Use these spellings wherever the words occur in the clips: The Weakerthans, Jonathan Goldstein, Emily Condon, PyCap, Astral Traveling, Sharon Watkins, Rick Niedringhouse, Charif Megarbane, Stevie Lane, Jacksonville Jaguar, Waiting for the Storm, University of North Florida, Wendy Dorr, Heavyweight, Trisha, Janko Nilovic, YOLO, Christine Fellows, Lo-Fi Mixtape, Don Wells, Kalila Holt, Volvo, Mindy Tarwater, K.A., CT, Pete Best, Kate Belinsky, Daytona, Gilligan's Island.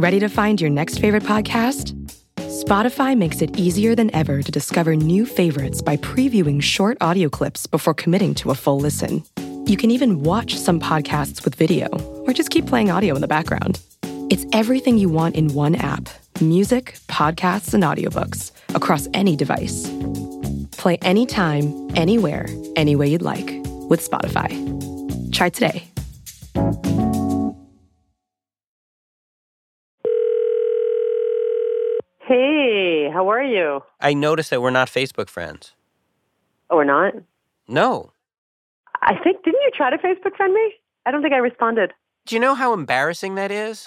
Ready to find your next favorite podcast? Spotify makes it easier than ever to discover new favorites by previewing short audio clips before committing to a full listen. You can even watch some podcasts with video or just keep playing audio in the background. It's everything you want in one app. Music, podcasts, and audiobooks across any device. Play anytime, anywhere, any way you'd like with Spotify. Try today. Hey, how are you? I noticed that we're not Facebook friends. Oh, we're not? No. I think, didn't you try to Facebook friend me? I don't think I responded. Do you know how embarrassing that is?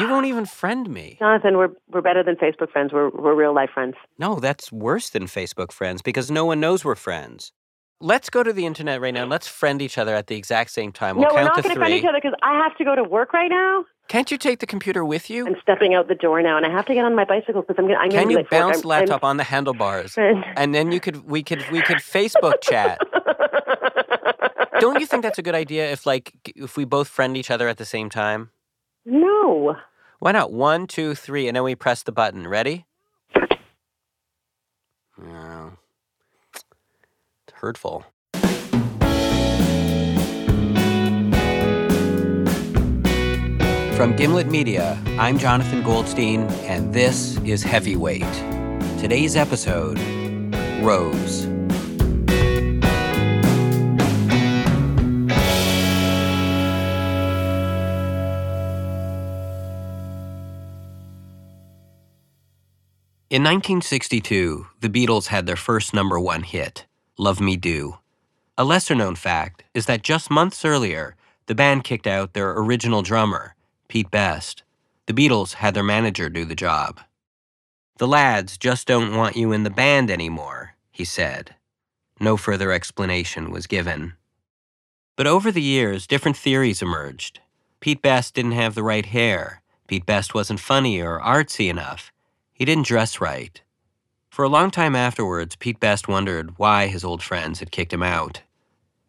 You won't even friend me. Jonathan, we're better than Facebook friends. We're real-life friends. No, that's worse than Facebook friends because no one knows we're friends. Let's go to the internet right now and let's friend each other at the exact same time. We'll count to three. No, we're not going to friend each other because I have to go to work right now. Can't you take the computer with you? I'm stepping out the door now, and I have to get on my bicycle because I'm going to... Can you bounce laptop on the handlebars? And then we could Facebook chat. Don't you think that's a good idea if we both friend each other at the same time? No. Why not? 1, 2, 3, and then we press the button. Ready? No. It's hurtful. From Gimlet Media, I'm Jonathan Goldstein, and this is Heavyweight. Today's episode, Rose. In 1962, the Beatles had their first number one hit, Love Me Do. A lesser-known fact is that just months earlier, the band kicked out their original drummer, Pete Best. The Beatles had their manager do the job. "The lads just don't want you in the band anymore," he said. No further explanation was given. But over the years, different theories emerged. Pete Best didn't have the right hair. Pete Best wasn't funny or artsy enough. He didn't dress right. For a long time afterwards, Pete Best wondered why his old friends had kicked him out.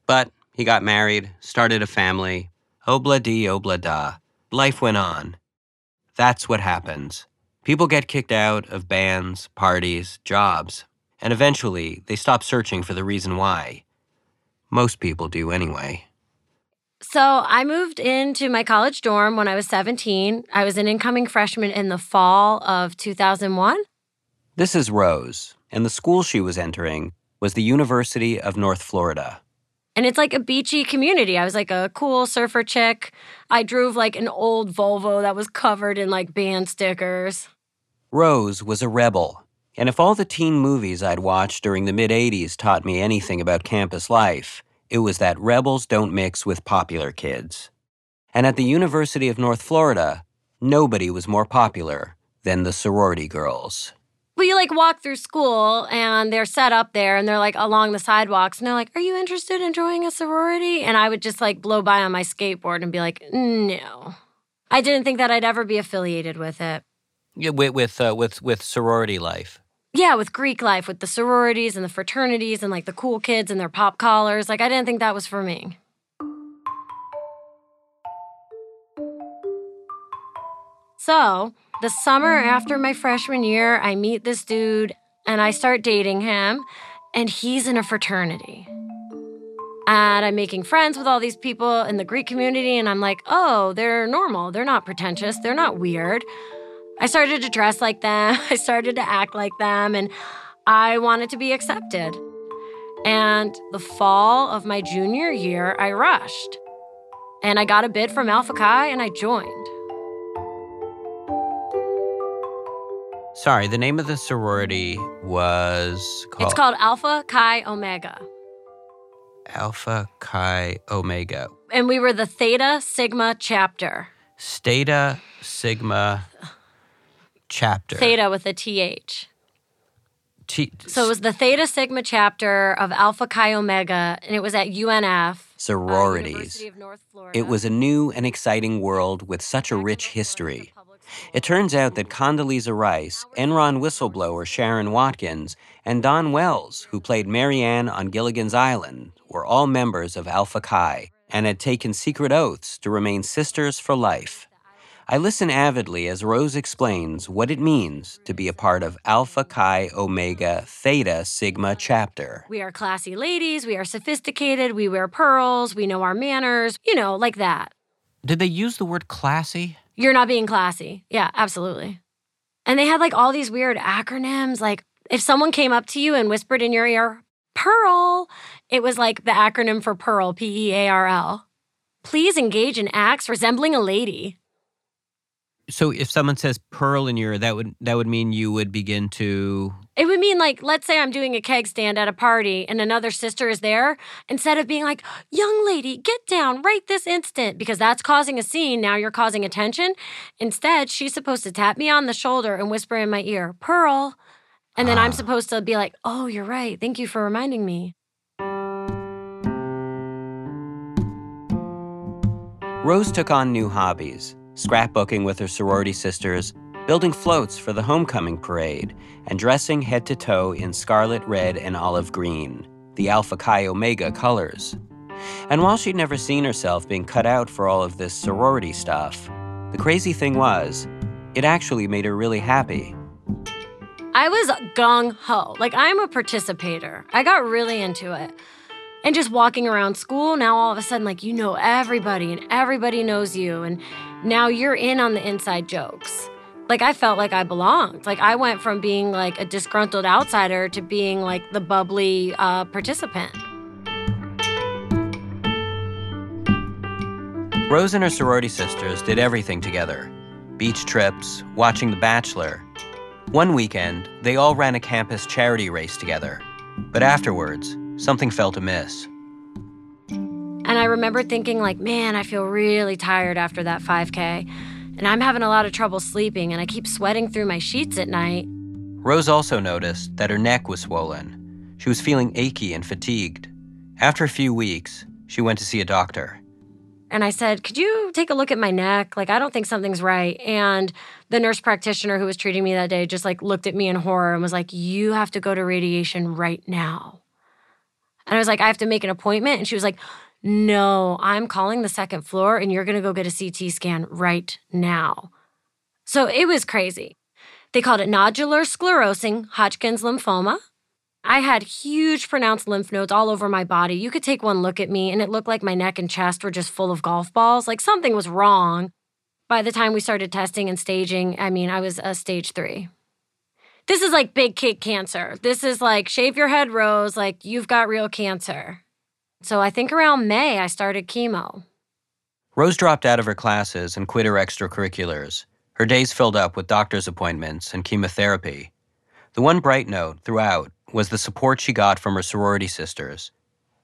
But he got married, started a family. Obla-dee, obla-da. Life went on. That's what happens. People get kicked out of bands, parties, jobs, and eventually they stop searching for the reason why. Most people do anyway. So I moved into my college dorm when I was 17. I was an incoming freshman in the fall of 2001. This is Rose, and the school she was entering was the University of North Florida. And it's like a beachy community. I was like a cool surfer chick. I drove like an old Volvo that was covered in like band stickers. Rose was a rebel, and if all the teen movies I'd watched during the mid-'80s taught me anything about campus life, it was that rebels don't mix with popular kids. And at the University of North Florida, nobody was more popular than the sorority girls. We, like, walk through school, and they're set up there, and they're, like, along the sidewalks. And they're like, "Are you interested in joining a sorority?" And I would just, like, blow by on my skateboard and be like, no. I didn't think that I'd ever be affiliated with it. Yeah, with sorority life. Yeah, with Greek life, with the sororities and the fraternities and, like, the cool kids and their pop collars. Like, I didn't think that was for me. So, the summer after my freshman year, I meet this dude, and I start dating him, and he's in a fraternity. And I'm making friends with all these people in the Greek community, and I'm like, oh, they're normal. They're not pretentious. They're not weird. I started to dress like them. I started to act like them, and I wanted to be accepted. And the fall of my junior year, I rushed. And I got a bid from Alpha Chi, and I joined. Sorry, the name of the sorority was called... It's called Alpha Chi Omega. Alpha Chi Omega. And we were the Theta Sigma chapter. Theta Sigma chapter. Theta with a TH. So it was the Theta Sigma chapter of Alpha Chi Omega, and it was at UNF. Sororities. University of North Florida. It was a new and exciting world with such a rich history. It turns out that Condoleezza Rice, Enron whistleblower Sharon Watkins, and Don Wells, who played Marianne on Gilligan's Island, were all members of Alpha Chi and had taken secret oaths to remain sisters for life. I listen avidly as Rose explains what it means to be a part of Alpha Chi Omega Theta Sigma chapter. We are classy ladies, we are sophisticated, we wear pearls, we know our manners, you know, like that. Did they use the word classy? You're not being classy. Yeah, absolutely. And they had like all these weird acronyms. Like if someone came up to you and whispered in your ear, Pearl, it was like the acronym for Pearl, P-E-A-R-L. Please engage in acts resembling a lady. So if someone says Pearl in your ear, that would mean you would begin to... It would mean like, let's say I'm doing a keg stand at a party and another sister is there. Instead of being like, young lady, get down right this instant, because that's causing a scene, now you're causing attention. Instead, she's supposed to tap me on the shoulder and whisper in my ear, Pearl. And then I'm supposed to be like, oh, you're right. Thank you for reminding me. Rose took on new hobbies, scrapbooking with her sorority sisters, building floats for the homecoming parade, and dressing head to toe in scarlet, red, and olive green, the Alpha Chi Omega colors. And while she'd never seen herself being cut out for all of this sorority stuff, the crazy thing was, it actually made her really happy. I was gung-ho. Like, I'm a participator. I got really into it. And just walking around school, now all of a sudden, like, you know everybody, and everybody knows you, and now you're in on the inside jokes. Like, I felt like I belonged. Like, I went from being, like, a disgruntled outsider to being, like, the bubbly participant. Rose and her sorority sisters did everything together. Beach trips, watching The Bachelor. One weekend, they all ran a campus charity race together. But afterwards, something felt amiss. And I remember thinking like, man, I feel really tired after that 5K. And I'm having a lot of trouble sleeping, and I keep sweating through my sheets at night. Rose also noticed that her neck was swollen. She was feeling achy and fatigued. After a few weeks, she went to see a doctor. And I said, could you take a look at my neck? Like, I don't think something's right. And the nurse practitioner who was treating me that day just, like, looked at me in horror and was like, you have to go to radiation right now. And I was like, I have to make an appointment? And she was like, no, I'm calling the second floor, and you're going to go get a CT scan right now. So it was crazy. They called it nodular sclerosing Hodgkin's lymphoma. I had huge pronounced lymph nodes all over my body. You could take one look at me, and it looked like my neck and chest were just full of golf balls. Like, something was wrong. By the time we started testing and staging, I mean, I was a stage 3. This is like big kid cancer. This is like, shave your head, Rose. Like, you've got real cancer. So I think around May, I started chemo. Rose dropped out of her classes and quit her extracurriculars. Her days filled up with doctor's appointments and chemotherapy. The one bright note throughout was the support she got from her sorority sisters.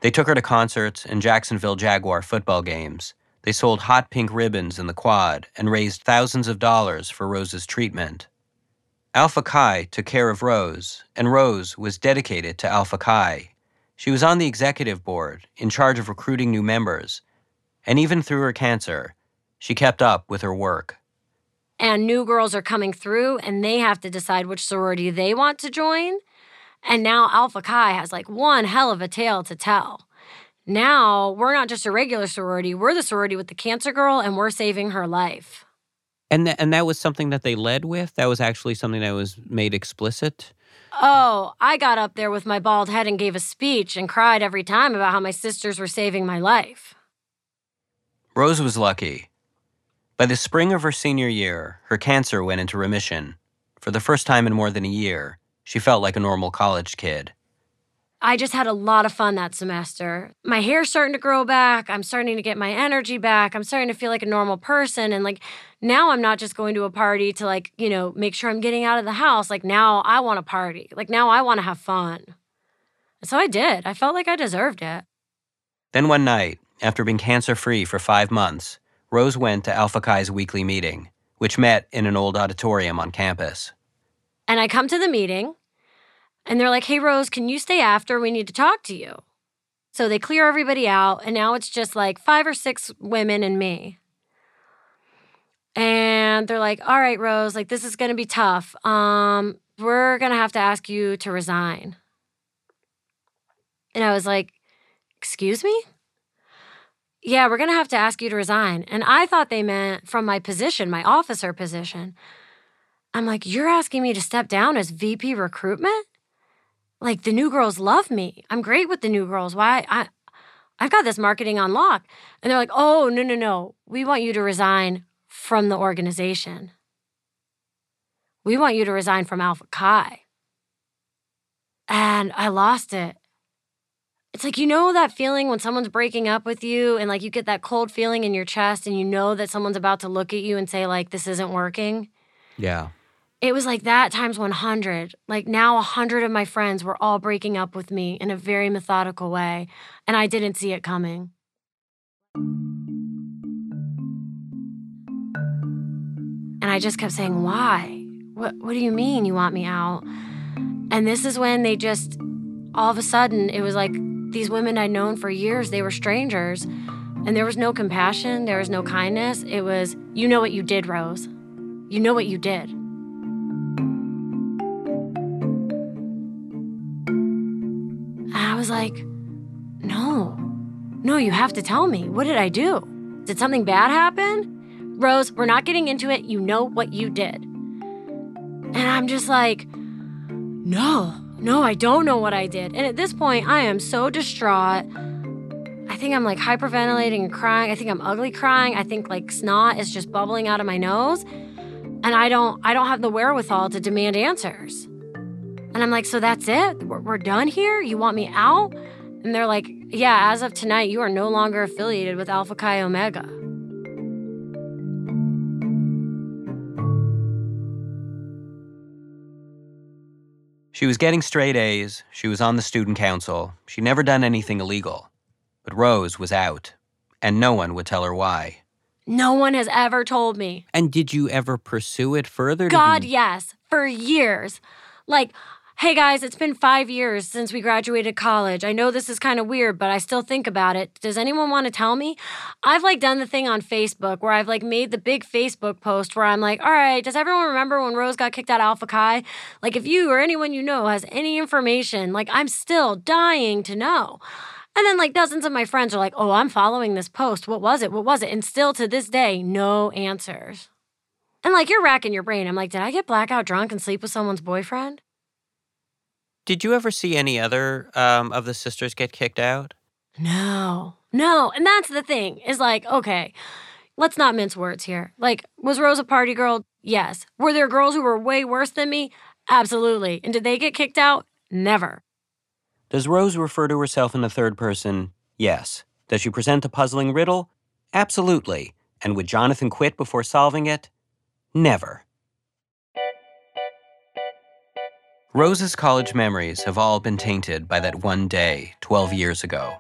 They took her to concerts and Jacksonville Jaguar football games. They sold hot pink ribbons in the quad and raised thousands of dollars for Rose's treatment. Alpha Chi took care of Rose, and Rose was dedicated to Alpha Chi. She was on the executive board, in charge of recruiting new members. And even through her cancer, she kept up with her work. And new girls are coming through, and they have to decide which sorority they want to join. And now Alpha Chi has, like, one hell of a tale to tell. Now, we're not just a regular sorority. We're the sorority with the cancer girl, and we're saving her life. And that was something that they led with? That was actually something that was made explicit? Oh, I got up there with my bald head and gave a speech and cried every time about how my sisters were saving my life. Rose was lucky. By the spring of her senior year, her cancer went into remission. For the first time in more than a year, she felt like a normal college kid. I just had a lot of fun that semester. My hair's starting to grow back. I'm starting to get my energy back. I'm starting to feel like a normal person. And, like, now I'm not just going to a party to, like, you know, make sure I'm getting out of the house. Like, now I want to party. Like, now I want to have fun. And so I did. I felt like I deserved it. Then one night, after being cancer-free for 5 months, Rose went to Alpha Chi's weekly meeting, which met in an old auditorium on campus. And I come to the meeting. And they're like, hey, Rose, can you stay after? We need to talk to you. So they clear everybody out, and now it's just like 5 or 6 women and me. And they're like, all right, Rose, like, this is going to be tough. We're going to have to ask you to resign. And I was like, excuse me? yeah, we're going to have to ask you to resign. And I thought they meant from my position, my officer position. I'm like, you're asking me to step down as VP recruitment? Like, the new girls love me. I'm great with the new girls. Why? I've got this marketing on lock. And they're like, oh, no, no, no. We want you to resign from the organization. We want you to resign from Alpha Chi. And I lost it. It's like, you know that feeling when someone's breaking up with you and, like, you get that cold feeling in your chest and you know that someone's about to look at you and say, like, this isn't working? Yeah. It was like that times 100. Like, now 100 of my friends were all breaking up with me in a very methodical way, and I didn't see it coming. And I just kept saying, why? What do you mean you want me out? And this is when they just, all of a sudden, it was like these women I'd known for years, they were strangers, and there was no compassion, there was no kindness. It was, you know what you did, Rose. You know what you did. I was like, no, you have to tell me. What did I do? Did something bad happen? Rose, we're not getting into it. You know what you did. And I'm just like, no, I don't know what I did. And at this point, I am so distraught. I think I'm like hyperventilating and crying. I think I'm ugly crying. I think like snot is just bubbling out of my nose. And I don't have the wherewithal to demand answers. And I'm like, so that's it? We're done here? You want me out? And they're like, yeah, as of tonight, you are no longer affiliated with Alpha Chi Omega. She was getting straight A's. She was on the student council. She'd never done anything illegal. But Rose was out, and no one would tell her why. No one has ever told me. And did you ever pursue it further? God, yes. For years. Like, hey guys, it's been 5 years since we graduated college. I know this is kind of weird, but I still think about it. Does anyone want to tell me? I've, like, done the thing on Facebook where I've, like, made the big Facebook post where I'm like, all right, does everyone remember when Rose got kicked out of Alpha Chi? Like, if you or anyone you know has any information, like, I'm still dying to know. And then, like, dozens of my friends are like, oh, I'm following this post. What was it? And still to this day, no answers. And, like, you're racking your brain. I'm like, did I get blackout drunk and sleep with someone's boyfriend? Did you ever see any other of the sisters get kicked out? No. And that's the thing, is like, okay, let's not mince words here. Like, was Rose a party girl? Yes. Were there girls who were way worse than me? Absolutely. And did they get kicked out? Never. Does Rose refer to herself in the third person? Yes. Does she present a puzzling riddle? Absolutely. And would Jonathan quit before solving it? Never. Rose's college memories have all been tainted by that one day 12 years ago.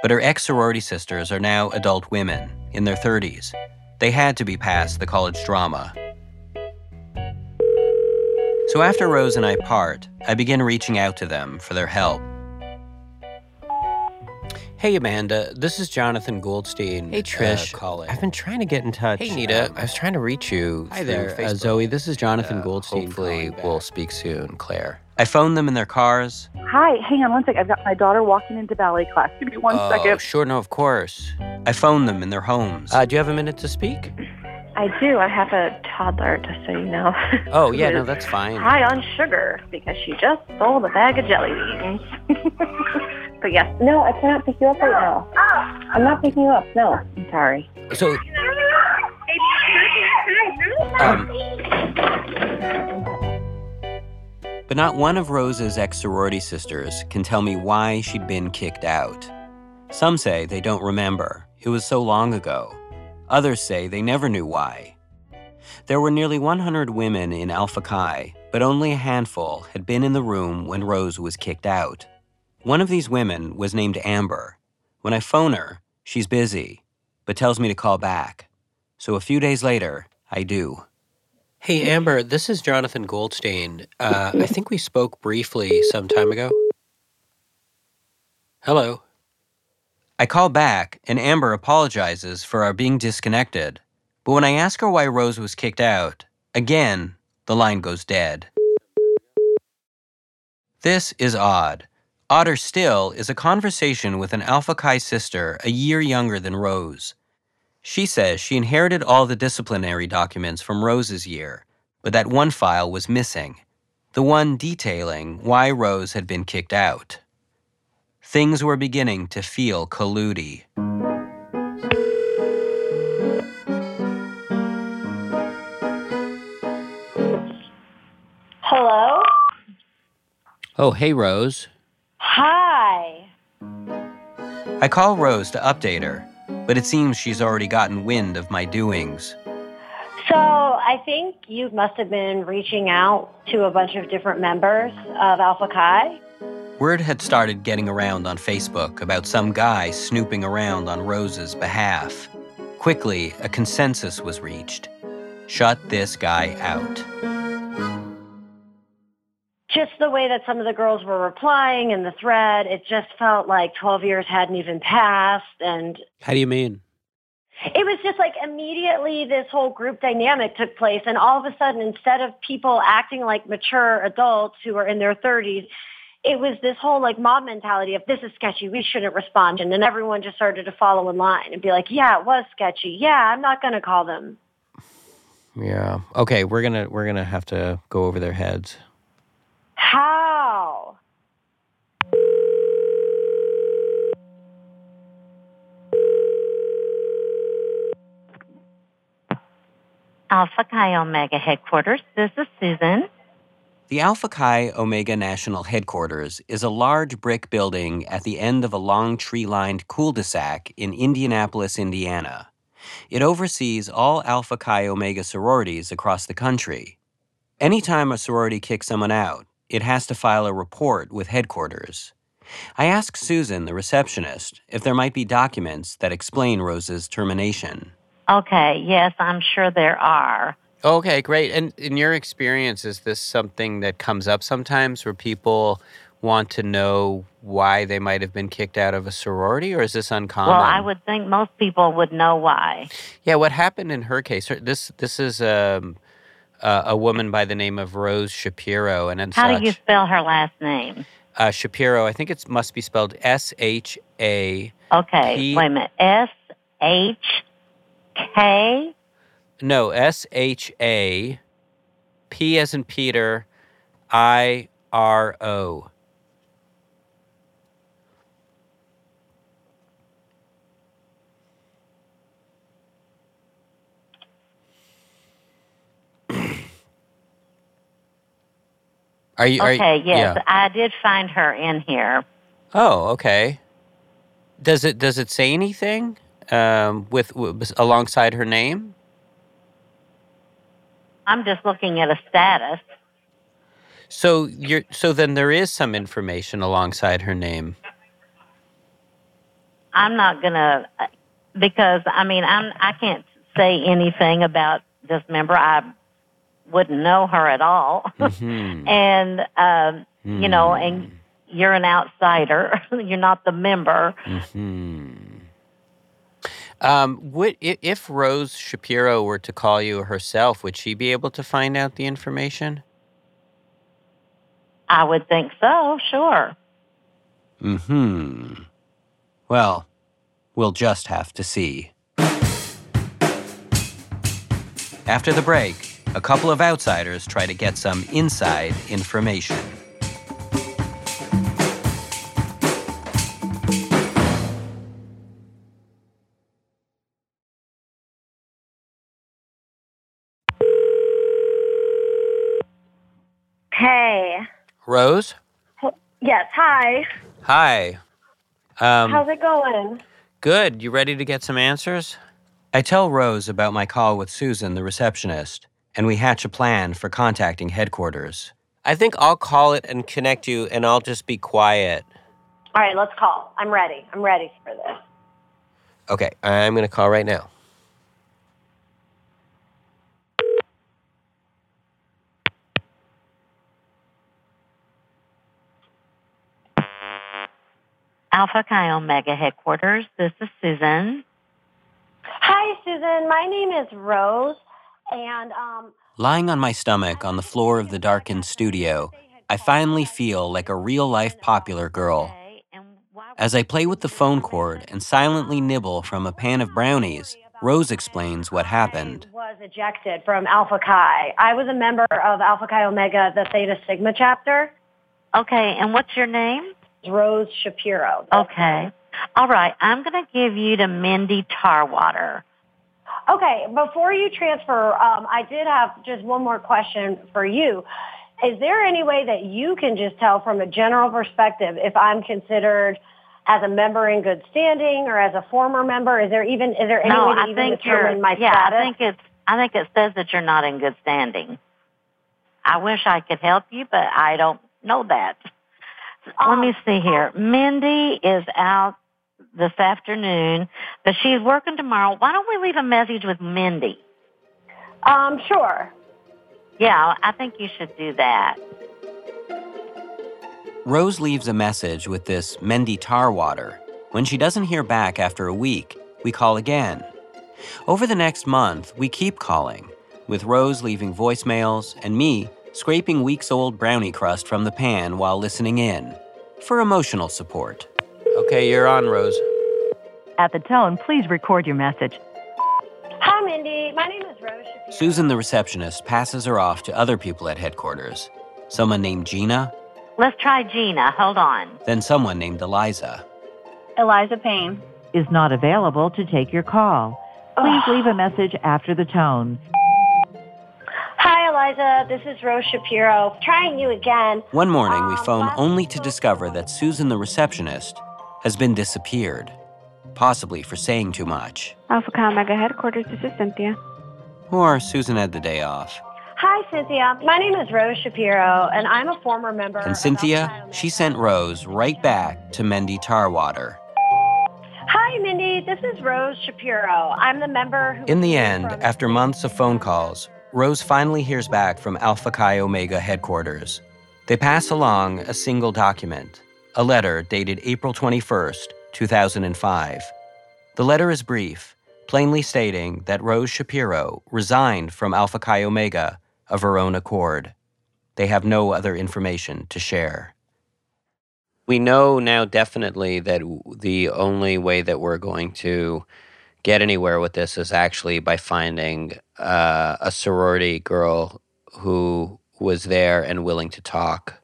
But her ex-sorority sisters are now adult women in their 30s. They had to be past the college drama. So after Rose and I part, I begin reaching out to them for their help. Hey, Amanda, this is Jonathan Goldstein. Hey, Trish. Calling. I've been trying to get in touch. Hey, Nita. I was trying to reach you. Hi there, Zoe. This is Jonathan Goldstein. Hopefully we'll speak soon, Claire. I phoned them in their cars. Hi. Hang on one second. I've got my daughter walking into ballet class. Give me one second. Oh, sure. No, of course. I phoned them in their homes. Do you have a minute to speak? I do. I have a toddler, just so you know. Oh, yeah, no, that's fine. High on sugar, because she just stole a bag of jelly beans. But yes. No, I cannot pick you up right now. I'm not picking you up. No, I'm sorry. So... But not one of Rose's ex-sorority sisters can tell me why she'd been kicked out. Some say they don't remember. It was so long ago. Others say they never knew why. There were nearly 100 women in Alpha Chi, but only a handful had been in the room when Rose was kicked out. One of these women was named Amber. When I phone her, she's busy, but tells me to call back. So a few days later, I do. Hey, Amber, this is Jonathan Goldstein. I think we spoke briefly some time ago. Hello. I call back, and Amber apologizes for our being disconnected. But when I ask her why Rose was kicked out, again, the line goes dead. This is odd. Odder Still is a conversation with an Alpha Chi sister a year younger than Rose. She says she inherited all the disciplinary documents from Rose's year, but that one file was missing, the one detailing why Rose had been kicked out. Things were beginning to feel colludy. Hello? Oh, hey, Rose. Hi. I call Rose to update her, but it seems she's already gotten wind of my doings. So I think you must have been reaching out to a bunch of different members of Alpha Chi. Word had started getting around on Facebook about some guy snooping around on Rose's behalf. Quickly, a consensus was reached. Shut this guy out. Just the way that some of the girls were replying in the thread, it just felt like 12 years hadn't even passed. And how do you mean? It was just like immediately this whole group dynamic took place. And all of a sudden, instead of people acting like mature adults who are in their 30s, it was this whole like mob mentality of this is sketchy, we shouldn't respond. And then everyone just started to follow in line and be like, yeah, it was sketchy. Yeah, I'm not going to call them. Yeah. Okay, we're gonna have to go over their heads. How? Alpha Chi Omega Headquarters, this is Susan. The Alpha Chi Omega National Headquarters is a large brick building at the end of a long tree-lined cul-de-sac in Indianapolis, Indiana. It oversees all Alpha Chi Omega sororities across the country. Anytime a sorority kicks someone out, it has to file a report with headquarters. I asked Susan, the receptionist, if there might be documents that explain Rose's termination. Okay, yes, I'm sure there are. Okay, great. And in your experience, is this something that comes up sometimes where people want to know why they might have been kicked out of a sorority, or is this uncommon? Well, I would think most people would know why. Yeah, what happened in her case, this is... a woman by the name of Rose Shapiro. And how do you spell her last name? Shapiro. I think it must be spelled S-H-A. Okay, wait a minute. S-H-K? No, S-H-A, P as in Peter, I-R-O. Yes, yeah. I did find her in here. Oh, okay. Does it say anything with alongside her name? I'm just looking at a status. So then there is some information alongside her name. I'm not gonna because I can't say anything about this member. I wouldn't know her at all. Mm-hmm. And, you know, and you're an outsider. You're not the member. Mm-hmm. If Rose Shapiro were to call you herself, would she be able to find out the information? I would think so, sure. Mm-hmm. Well, we'll just have to see. After the break, a couple of outsiders try to get some inside information. Hey. Rose? Yes, hi. Hi. How's it going? Good. You ready to get some answers? I tell Rose about my call with Susan, the receptionist, and we hatch a plan for contacting headquarters. I think I'll call it and connect you, and I'll just be quiet. All right, let's call. I'm ready. I'm ready for this. Okay, I'm going to call right now. Alpha Chi Omega Headquarters, this is Susan. Hi, Susan. My name is Rose. And lying on my stomach on the floor of the darkened studio, I finally feel like a real-life popular girl. As I play with the phone cord and silently nibble from a pan of brownies, Rose explains what happened. I was ejected from Alpha Chi. I was a member of Alpha Chi Omega, the Theta Sigma chapter. Okay, and what's your name? Rose Shapiro. Okay. All right, I'm going to give you to Mindy Tarwater. Okay, before you transfer, I did have just one more question for you. Is there any way that you can just tell from a general perspective if I'm considered as a member in good standing or as a former member? Is there any way to determine my status? I think it says that you're not in good standing. I wish I could help you, but I don't know that. Let me see here. Mindy is out this afternoon, but she's working tomorrow. Why don't we leave a message with Mindy? Sure. Yeah, I think you should do that. Rose leaves a message with this Mindy Tarwater. When she doesn't hear back after a week, we call again. Over the next month, we keep calling, with Rose leaving voicemails and me scraping weeks-old brownie crust from the pan while listening in for emotional support. Okay, you're on, Rose. At the tone, please record your message. Hi, Mindy. My name is Rose Shapiro. Susan, the receptionist, passes her off to other people at headquarters. Someone named Gina. Let's try Gina. Hold on. Then someone named Eliza. Eliza Payne is not available to take your call. Please leave a message after the tone. Hi, Eliza. This is Rose Shapiro. Trying you again. One morning, we phone only to discover that Susan, the receptionist, has been disappeared. Possibly for saying too much. Alpha Chi Omega Headquarters, this is Cynthia. Or Susan had the day off. Hi, Cynthia. My name is Rose Shapiro, and I'm a former member. And Cynthia, she sent Rose right back to Mindy Tarwater. Hi, Mindy. This is Rose Shapiro. I'm the member who... In the end, after months of phone calls, Rose finally hears back from Alpha Chi Omega Headquarters. They pass along a single document, a letter dated April 21st, 2005. The letter is brief, plainly stating that Rose Shapiro resigned from Alpha Chi Omega of her own accord. They have no other information to share. We know now definitely that the only way that we're going to get anywhere with this is actually by finding a sorority girl who was there and willing to talk.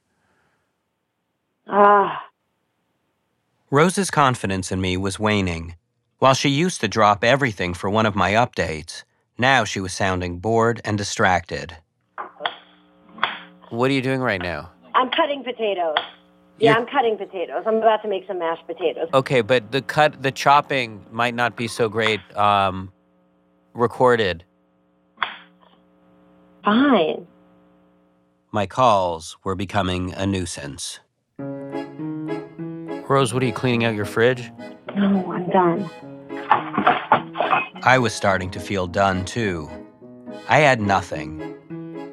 Rose's confidence in me was waning. While she used to drop everything for one of my updates, now she was sounding bored and distracted. What are you doing right now? I'm cutting potatoes. I'm cutting potatoes. I'm about to make some mashed potatoes. Okay, but the chopping might not be so great recorded. Fine. My calls were becoming a nuisance. Rose, what are you cleaning out your fridge? No, I'm done. I was starting to feel done, too. I had nothing.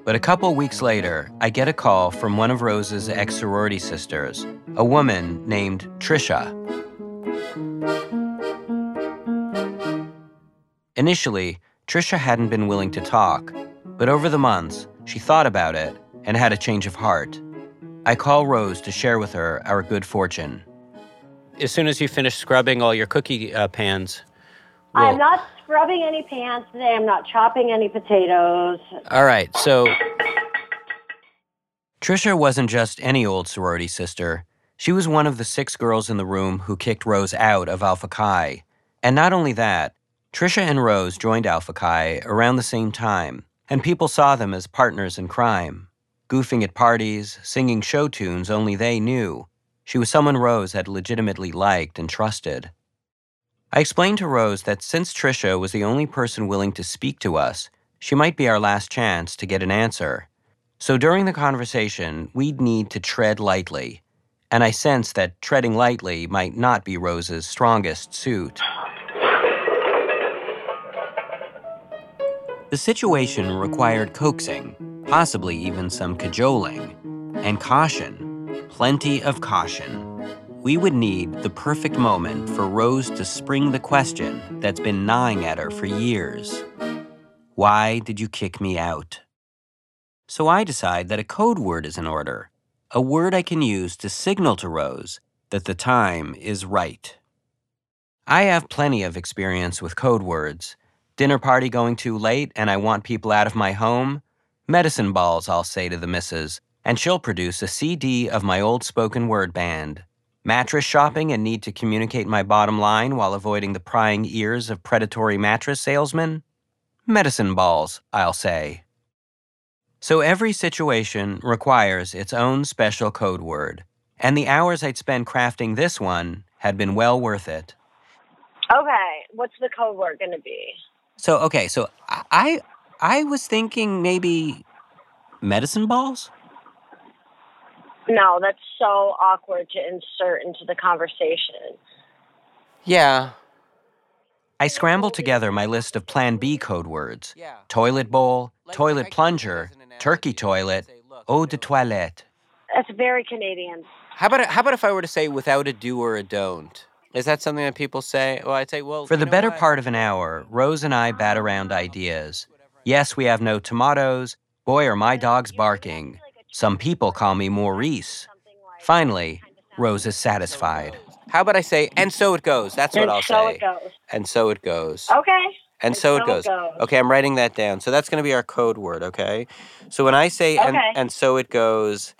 But a couple weeks later, I get a call from one of Rose's ex-sorority sisters, a woman named Trisha. Initially, Trisha hadn't been willing to talk, but over the months, she thought about it and had a change of heart. I call Rose to share with her our good fortune. As soon as you finish scrubbing all your cookie pans... I'm not scrubbing any pans today. I'm not chopping any potatoes. All right, so... Trisha wasn't just any old sorority sister. She was one of the 6 girls in the room who kicked Rose out of Alpha Chi. And not only that, Trisha and Rose joined Alpha Chi around the same time, and people saw them as partners in crime, goofing at parties, singing show tunes only they knew. She was someone Rose had legitimately liked and trusted. I explained to Rose that since Trisha was the only person willing to speak to us, she might be our last chance to get an answer. So during the conversation, we'd need to tread lightly, and I sensed that treading lightly might not be Rose's strongest suit. The situation required coaxing, possibly even some cajoling, and caution. Plenty of caution. We would need the perfect moment for Rose to spring the question that's been gnawing at her for years. Why did you kick me out? So I decide that a code word is in order. a word I can use to signal to Rose that the time is right. I have plenty of experience with code words. Dinner party going too late and I want people out of my home. Medicine balls, I'll say to the missus, and she'll produce a CD of my old spoken word band. Mattress shopping and need to communicate my bottom line while avoiding the prying ears of predatory mattress salesmen? Medicine balls, I'll say. So every situation requires its own special code word, and the hours I'd spend crafting this one had been well worth it. Okay, what's the code word going to be? So I was thinking maybe medicine balls? No, that's so awkward to insert into the conversation. Yeah. I scrambled together my list of Plan B code words. Yeah. Toilet bowl, toilet plunger, turkey toilet, eau de toilette. That's very Canadian. How about if I were to say without a do or a don't? Is that something that people say? Well, I'd say, well... For the better part of an hour, Rose and I bat around ideas. Yes, we have no tomatoes. Boy, are my dogs barking. Some people call me Maurice. Finally, Rose is satisfied. How about I say, and so it goes. That's what I'll say. And so it goes. Okay. And so it goes. Okay, I'm writing that down. So that's going to be our code word, okay? So when I say, and so it goes,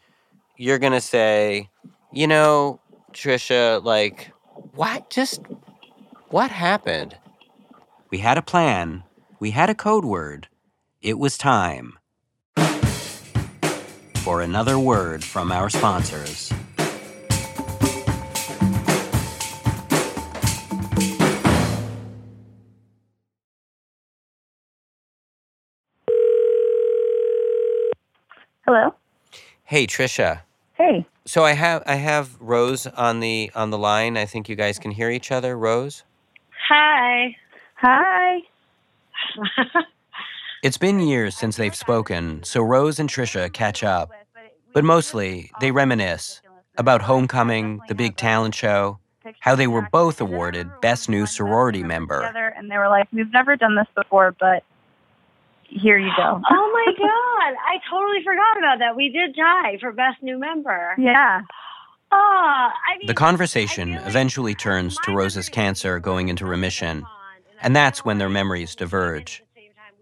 you're going to say, you know, Trisha, like, what happened? We had a plan. We had a code word. It was time. For another word from our sponsors. Hello? Hey, Trisha. Hey. So I have Rose on the line. I think you guys can hear each other. Rose? Hi. It's been years since they've spoken, so Rose and Trisha catch up. But mostly, they reminisce about homecoming, the big talent show, how they were both awarded Best New Sorority Member. And they were like, we've never done this before, but here you go. Oh, my God. I totally forgot about that. We did tie for Best New Member. Yeah. The conversation eventually turns to Rose's cancer going into remission, and that's when their memories diverge.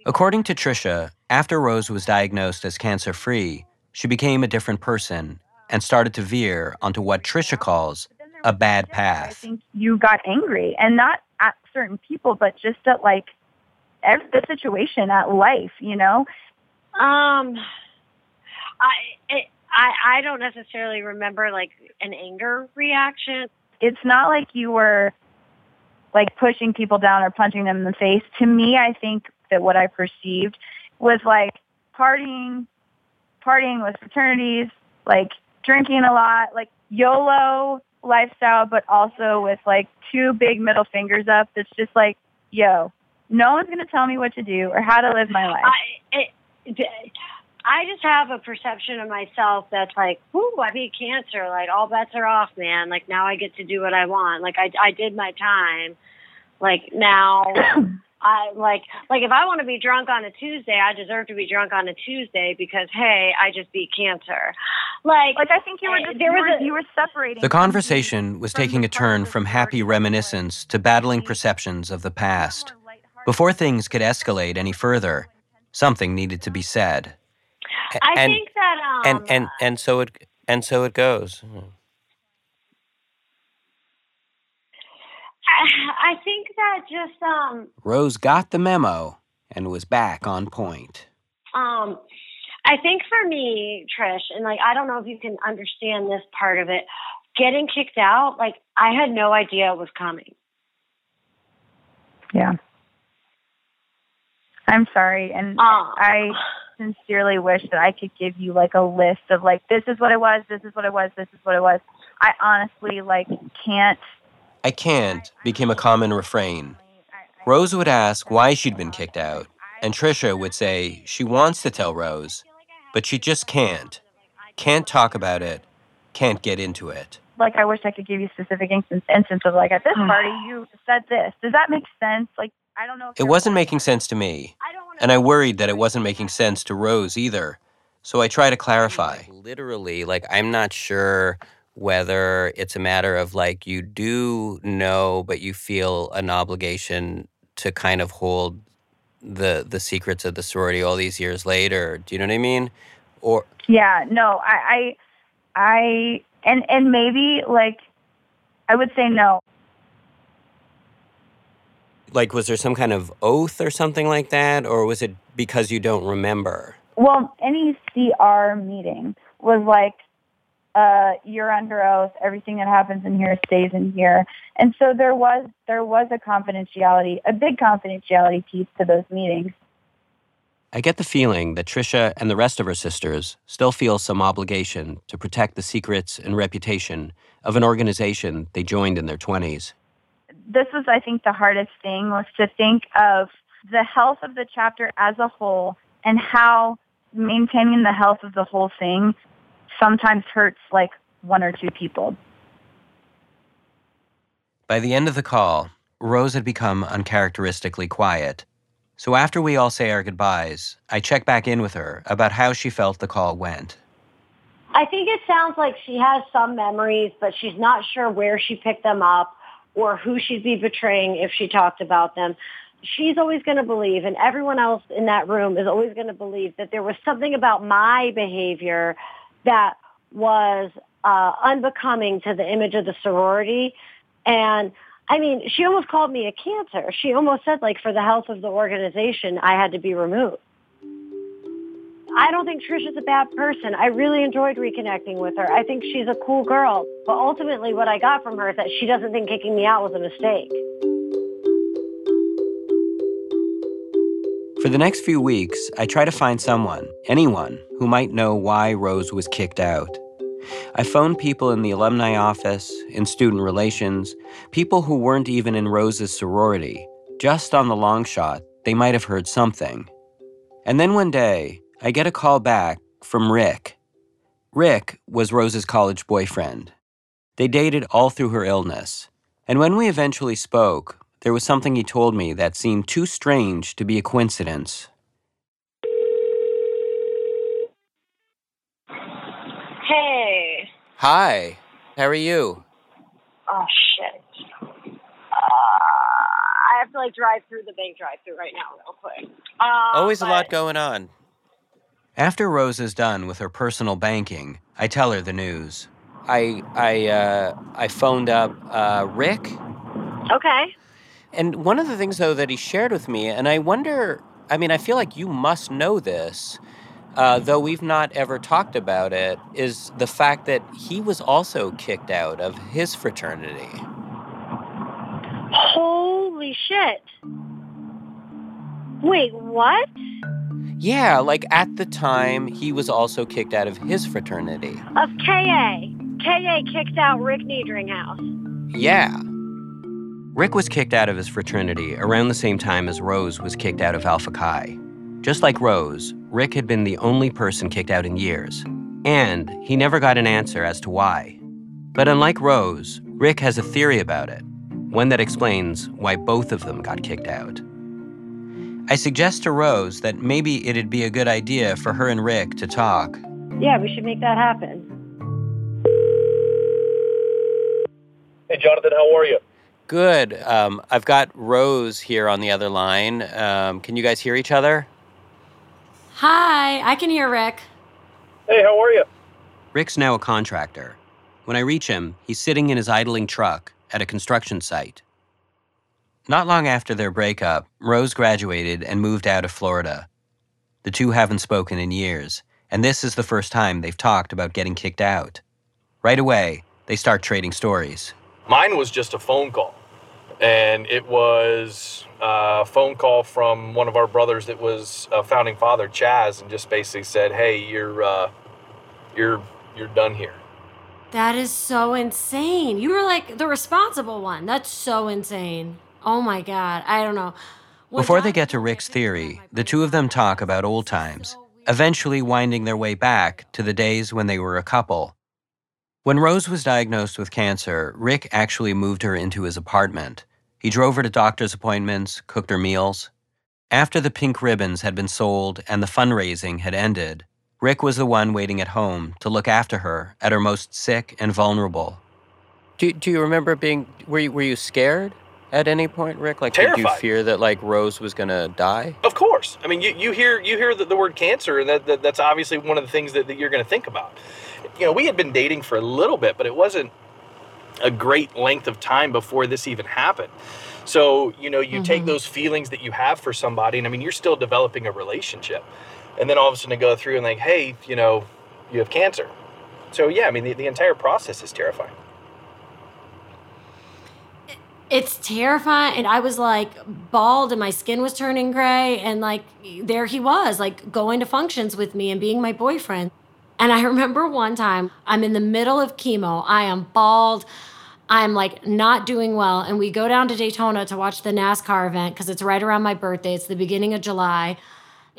According to Trisha, after Rose was diagnosed as cancer-free, she became a different person and started to veer onto what Trisha calls a bad path. I think you got angry, and not at certain people, but just at, like, the situation, at life, you know? I don't necessarily remember, like, an anger reaction. It's not like you were, like, pushing people down or punching them in the face. To me, I think... that what I perceived was like partying with fraternities, like drinking a lot, like YOLO lifestyle, but also with like two big middle fingers up. That's just like, yo, no one's going to tell me what to do or how to live my life. I just have a perception of myself that's like, whoo, I beat cancer. Like all bets are off, man. Like now I get to do what I want. Like I did my time. Like now... I if I want to be drunk on a Tuesday, I deserve to be drunk on a Tuesday because, hey, I just beat cancer. Like I think you were separating. The conversation was taking a turn from happy reminiscence to battling perceptions of the past. Before things could escalate any further, something needed to be said. And so it goes. I think that just, Rose got the memo and was back on point. I think for me, Trish, and, like, I don't know if you can understand this part of it, getting kicked out, like, I had no idea it was coming. Yeah. I'm sorry, and I sincerely wish that I could give you, like, a list of, like, this is what it was, this is what it was, this is what it was. I honestly, like, can't. I can't became a common refrain. Rose would ask why she'd been kicked out, and Trisha would say she wants to tell Rose, but she just can't. Can't talk about it. Can't get into it. Like, I wish I could give you specific instances of, like, at this party, you said this. Does that make sense? Like, I don't know. It wasn't making sense to me, and I worried that it wasn't making sense to Rose either. So I try to clarify. Like, literally, like, I'm not sure whether it's a matter of, like, you do know, but you feel an obligation to kind of hold the secrets of the sorority all these years later. Do you know what I mean? Or yeah, no, I and maybe, like, I would say no. Like, was there some kind of oath or something like that, or was it because you don't remember? Well, any CR meeting was like, you're under oath. Everything that happens in here stays in here. And so there was a confidentiality, a big confidentiality piece to those meetings. I get the feeling that Trisha and the rest of her sisters still feel some obligation to protect the secrets and reputation of an organization they joined in their 20s. This was, I think, the hardest thing, was to think of the health of the chapter as a whole and how maintaining the health of the whole thing sometimes hurts, like, one or two people. By the end of the call, Rose had become uncharacteristically quiet. So after we all say our goodbyes, I check back in with her about how she felt the call went. I think it sounds like she has some memories, but she's not sure where she picked them up or who she'd be betraying if she talked about them. She's always going to believe, and everyone else in that room is always going to believe, that there was something about my behavior that was unbecoming to the image of the sorority. And, I mean, she almost called me a cancer. She almost said, like, for the health of the organization, I had to be removed. I don't think Trisha's a bad person. I really enjoyed reconnecting with her. I think she's a cool girl. But ultimately, what I got from her is that she doesn't think kicking me out was a mistake. For the next few weeks, I try to find someone, anyone, who might know why Rose was kicked out. I phoned people in the alumni office, in student relations, people who weren't even in Rose's sorority. Just on the long shot, they might have heard something. And then one day, I get a call back from Rick. Rick was Rose's college boyfriend. They dated all through her illness. And when we eventually spoke, there was something he told me that seemed too strange to be a coincidence. Hey. Hi. How are you? Oh, shit. I have to, like, drive through the bank drive-thru right now real quick. Always a lot going on. After Rose is done with her personal banking, I tell her the news. I phoned up Rick. Okay. And one of the things, though, that he shared with me, and I wonder, I mean, I feel like you must know this, though we've not ever talked about it, is the fact that he was also kicked out of his fraternity. Holy shit. Wait, what? Yeah, like, at the time, he was also kicked out of his fraternity. Of K.A. K.A. kicked out Rick Niedringhouse. Yeah. Rick was kicked out of his fraternity around the same time as Rose was kicked out of Alpha Chi. Just like Rose, Rick had been the only person kicked out in years, and he never got an answer as to why. But unlike Rose, Rick has a theory about it, one that explains why both of them got kicked out. I suggest to Rose that maybe it'd be a good idea for her and Rick to talk. Yeah, we should make that happen. Hey, Jonathan, how are you? Good. I've got Rose here on the other line. Can you guys hear each other? Hi, I can hear Rick. Hey, how are you? Rick's now a contractor. When I reach him, he's sitting in his idling truck at a construction site. Not long after their breakup, Rose graduated and moved out of Florida. The two haven't spoken in years, and this is the first time they've talked about getting kicked out. Right away, they start trading stories. Mine was just a phone call, and it was a phone call from one of our brothers that was a founding father, Chaz, and just basically said, "Hey, you're done here." That is so insane. You were, like, the responsible one. That's so insane. Oh, my God. I don't know. Before they get to Rick's theory, the two of them talk about old times, eventually winding their way back to the days when they were a couple. When Rose was diagnosed with cancer, Rick actually moved her into his apartment. He drove her to doctor's appointments, cooked her meals. After the pink ribbons had been sold and the fundraising had ended, Rick was the one waiting at home to look after her at her most sick and vulnerable. Do you remember being, were you scared at any point, Rick? Like, terrified. Did you fear that, like, Rose was going to die? Of course. I mean, you hear the word cancer, and that's obviously one of the things that you're going to think about. You know, we had been dating for a little bit, but it wasn't a great length of time before this even happened. So, you know, you take those feelings that you have for somebody, and, I mean, you're still developing a relationship. And then all of a sudden to go through and like, hey, you know, you have cancer. So, yeah, I mean, the entire process is terrifying. It's terrifying. And I was, like, bald and my skin was turning gray. And, like, there he was, like, going to functions with me and being my boyfriend. And I remember one time I'm in the middle of chemo. I am bald. I'm, like, not doing well. And we go down to Daytona to watch the NASCAR event because it's right around my birthday. It's the beginning of July.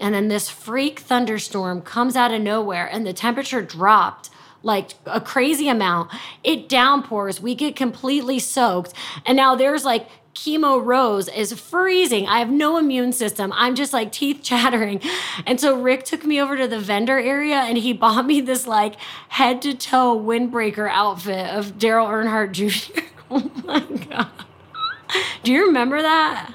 And then this freak thunderstorm comes out of nowhere, and the temperature dropped like a crazy amount. It downpours. We get completely soaked. And now there's like chemo Rose is freezing. I have no immune system. I'm just like teeth chattering. And so Rick took me over to the vendor area, and he bought me this like head-to-toe windbreaker outfit of Darryl Earnhardt Jr. Oh, my God. Do you remember that?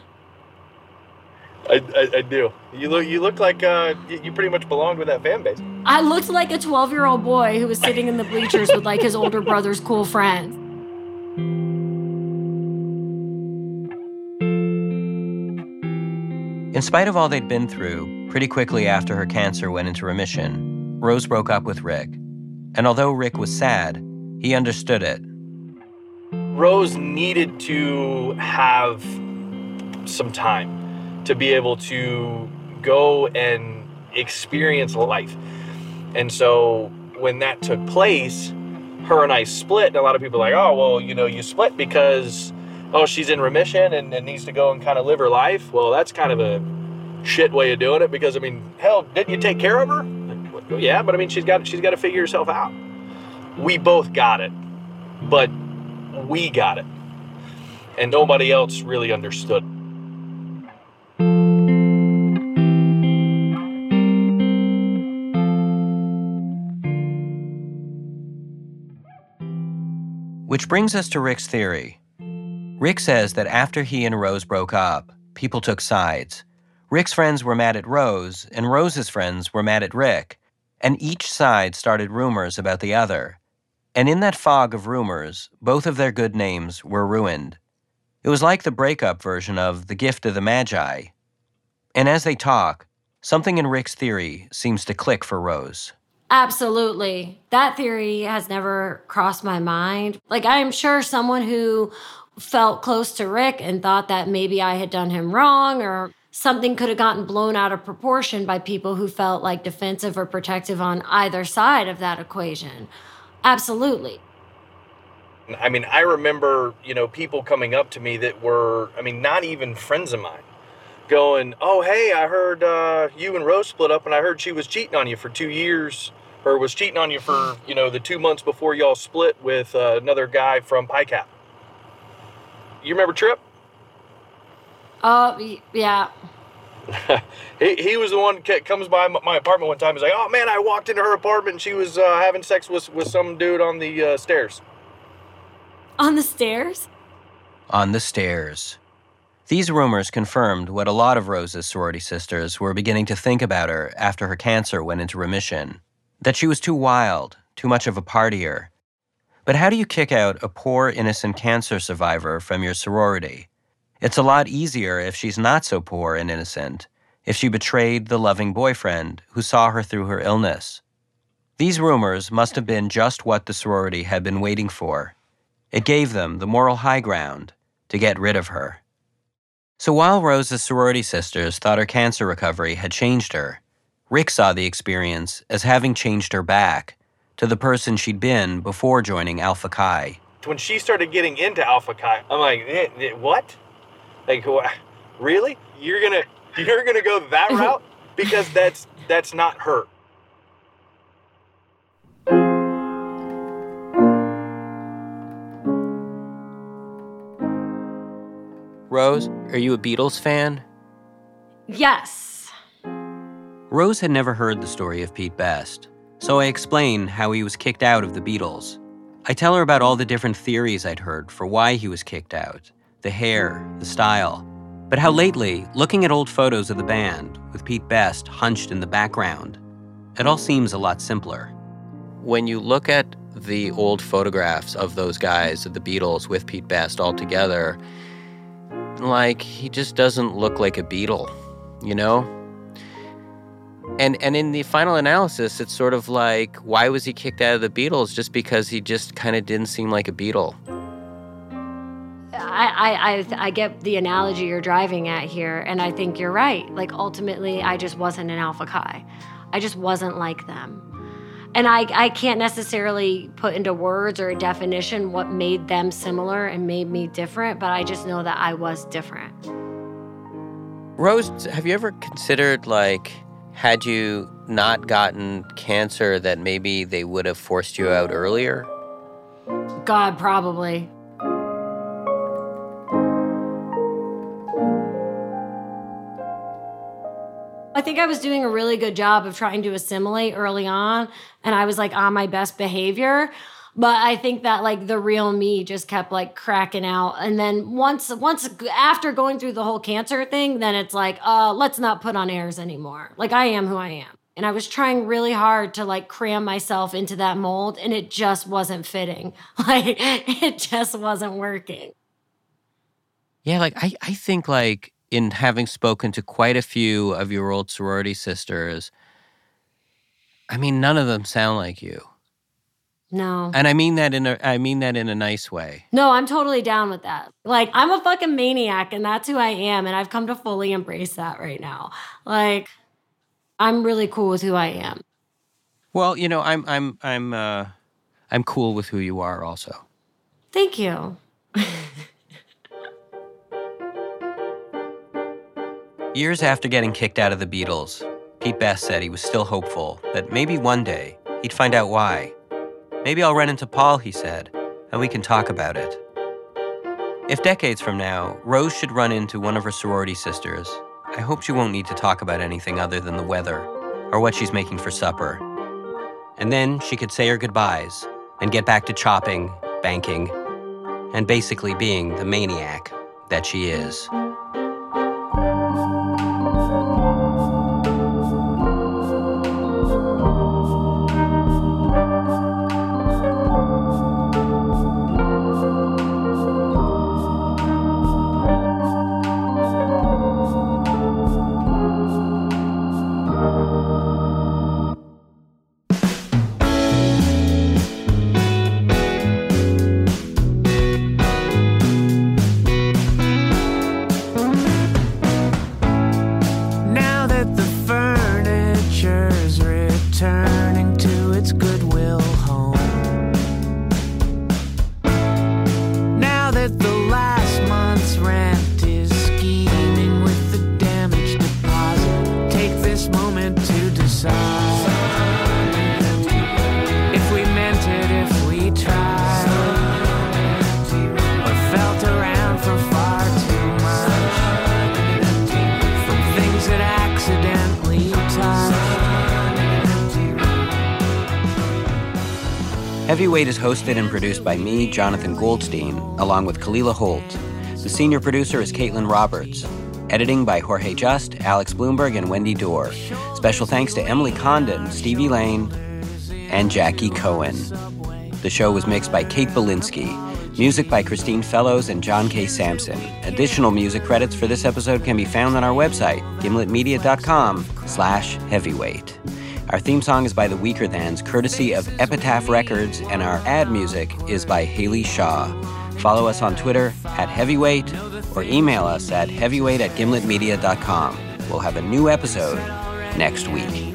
I do. You look like you pretty much belonged with that fan base. I looked like a 12-year-old boy who was sitting in the bleachers with, like, his older brother's cool friends. In spite of all they'd been through, pretty quickly after her cancer went into remission, Rose broke up with Rick. And although Rick was sad, he understood it. Rose needed to have some time to be able to go and experience life. And so when that took place, her and I split, and a lot of people are like, oh, well, you know, you split because, oh, she's in remission and needs to go and kind of live her life. Well, that's kind of a shit way of doing it because, I mean, hell, didn't you take care of her? Like, yeah, but I mean, she's got to figure herself out. We both got it, but we got it. And nobody else really understood. Which brings us to Rick's theory. Rick says that after he and Rose broke up, people took sides. Rick's friends were mad at Rose, and Rose's friends were mad at Rick, and each side started rumors about the other. And in that fog of rumors, both of their good names were ruined. It was like the breakup version of The Gift of the Magi. And as they talk, something in Rick's theory seems to click for Rose. Absolutely. That theory has never crossed my mind. Like, I am sure someone who felt close to Rick and thought that maybe I had done him wrong or something could have gotten blown out of proportion by people who felt like defensive or protective on either side of that equation. Absolutely. I mean, I remember, you know, people coming up to me that were, I mean, not even friends of mine, going, oh, hey, I heard you and Rose split up, and I heard she was cheating on you for 2 years. Or was cheating on you for, you know, the 2 months before y'all split with another guy from PyCap. You remember Trip? Oh, yeah. he was the one that comes by my apartment one time. He's like, oh, man, I walked into her apartment, and she was having sex with some dude on the stairs. On the stairs? On the stairs. These rumors confirmed what a lot of Rose's sorority sisters were beginning to think about her after her cancer went into remission. That she was too wild, too much of a partier. But how do you kick out a poor, innocent cancer survivor from your sorority? It's a lot easier if she's not so poor and innocent, if she betrayed the loving boyfriend who saw her through her illness. These rumors must have been just what the sorority had been waiting for. It gave them the moral high ground to get rid of her. So while Rose's sorority sisters thought her cancer recovery had changed her, Rick saw the experience as having changed her back to the person she'd been before joining Alpha Chi. When she started getting into Alpha Chi, I'm like, what? Like, really? You're gonna go that route? Because that's not her. Rose, are you a Beatles fan? Yes. Rose had never heard the story of Pete Best, so I explain how he was kicked out of the Beatles. I tell her about all the different theories I'd heard for why he was kicked out, the hair, the style, but how lately, looking at old photos of the band with Pete Best hunched in the background, it all seems a lot simpler. When you look at the old photographs of those guys, of the Beatles with Pete Best all together, like, he just doesn't look like a Beatle, you know? And in the final analysis, it's sort of like, why was he kicked out of the Beatles? Just because he just kind of didn't seem like a Beatle. I get the analogy you're driving at here, and I think you're right. Like, ultimately, I just wasn't an Alpha Chi. I just wasn't like them. And I can't necessarily put into words or a definition what made them similar and made me different, but I just know that I was different. Rose, have you ever considered, like, had you not gotten cancer, that maybe they would have forced you out earlier? God, probably. I think I was doing a really good job of trying to assimilate early on, and I was, like, on my best behavior. But I think that, like, the real me just kept, like, cracking out. And then once after going through the whole cancer thing, then it's like, let's not put on airs anymore. Like, I am who I am. And I was trying really hard to, like, cram myself into that mold, and it just wasn't fitting. Like, it just wasn't working. Yeah, like, I think, like, in having spoken to quite a few of your old sorority sisters, I mean, none of them sound like you. No. And I mean that in a nice way. No, I'm totally down with that. Like, I'm a fucking maniac, and that's who I am, and I've come to fully embrace that right now. Like, I'm really cool with who I am. Well, you know, I'm cool with who you are also. Thank you. Years after getting kicked out of the Beatles, Pete Best said he was still hopeful that maybe one day he'd find out why. Maybe I'll run into Paul, he said, and we can talk about it. If decades from now, Rose should run into one of her sorority sisters, I hope she won't need to talk about anything other than the weather or what she's making for supper. And then she could say her goodbyes and get back to chopping, banking, and basically being the maniac that she is. Heavyweight is hosted and produced by me, Jonathan Goldstein, along with Kalila Holt. The senior producer is Kaitlin Roberts. Editing by Jorge Just, Alex Bloomberg, and Wendy Dorr. Special thanks to Emily Condon, Stevie Lane, and Jackie Cohen. The show was mixed by Kate Belinsky. Music by Christine Fellows and John K. Sampson. Additional music credits for this episode can be found on our website, gimletmedia.com/heavyweight. Our theme song is by The Weaker Thans, courtesy of Epitaph Records, and our ad music is by Haley Shaw. Follow us on Twitter @Heavyweight or email us at heavyweight@gimletmedia.com. We'll have a new episode next week.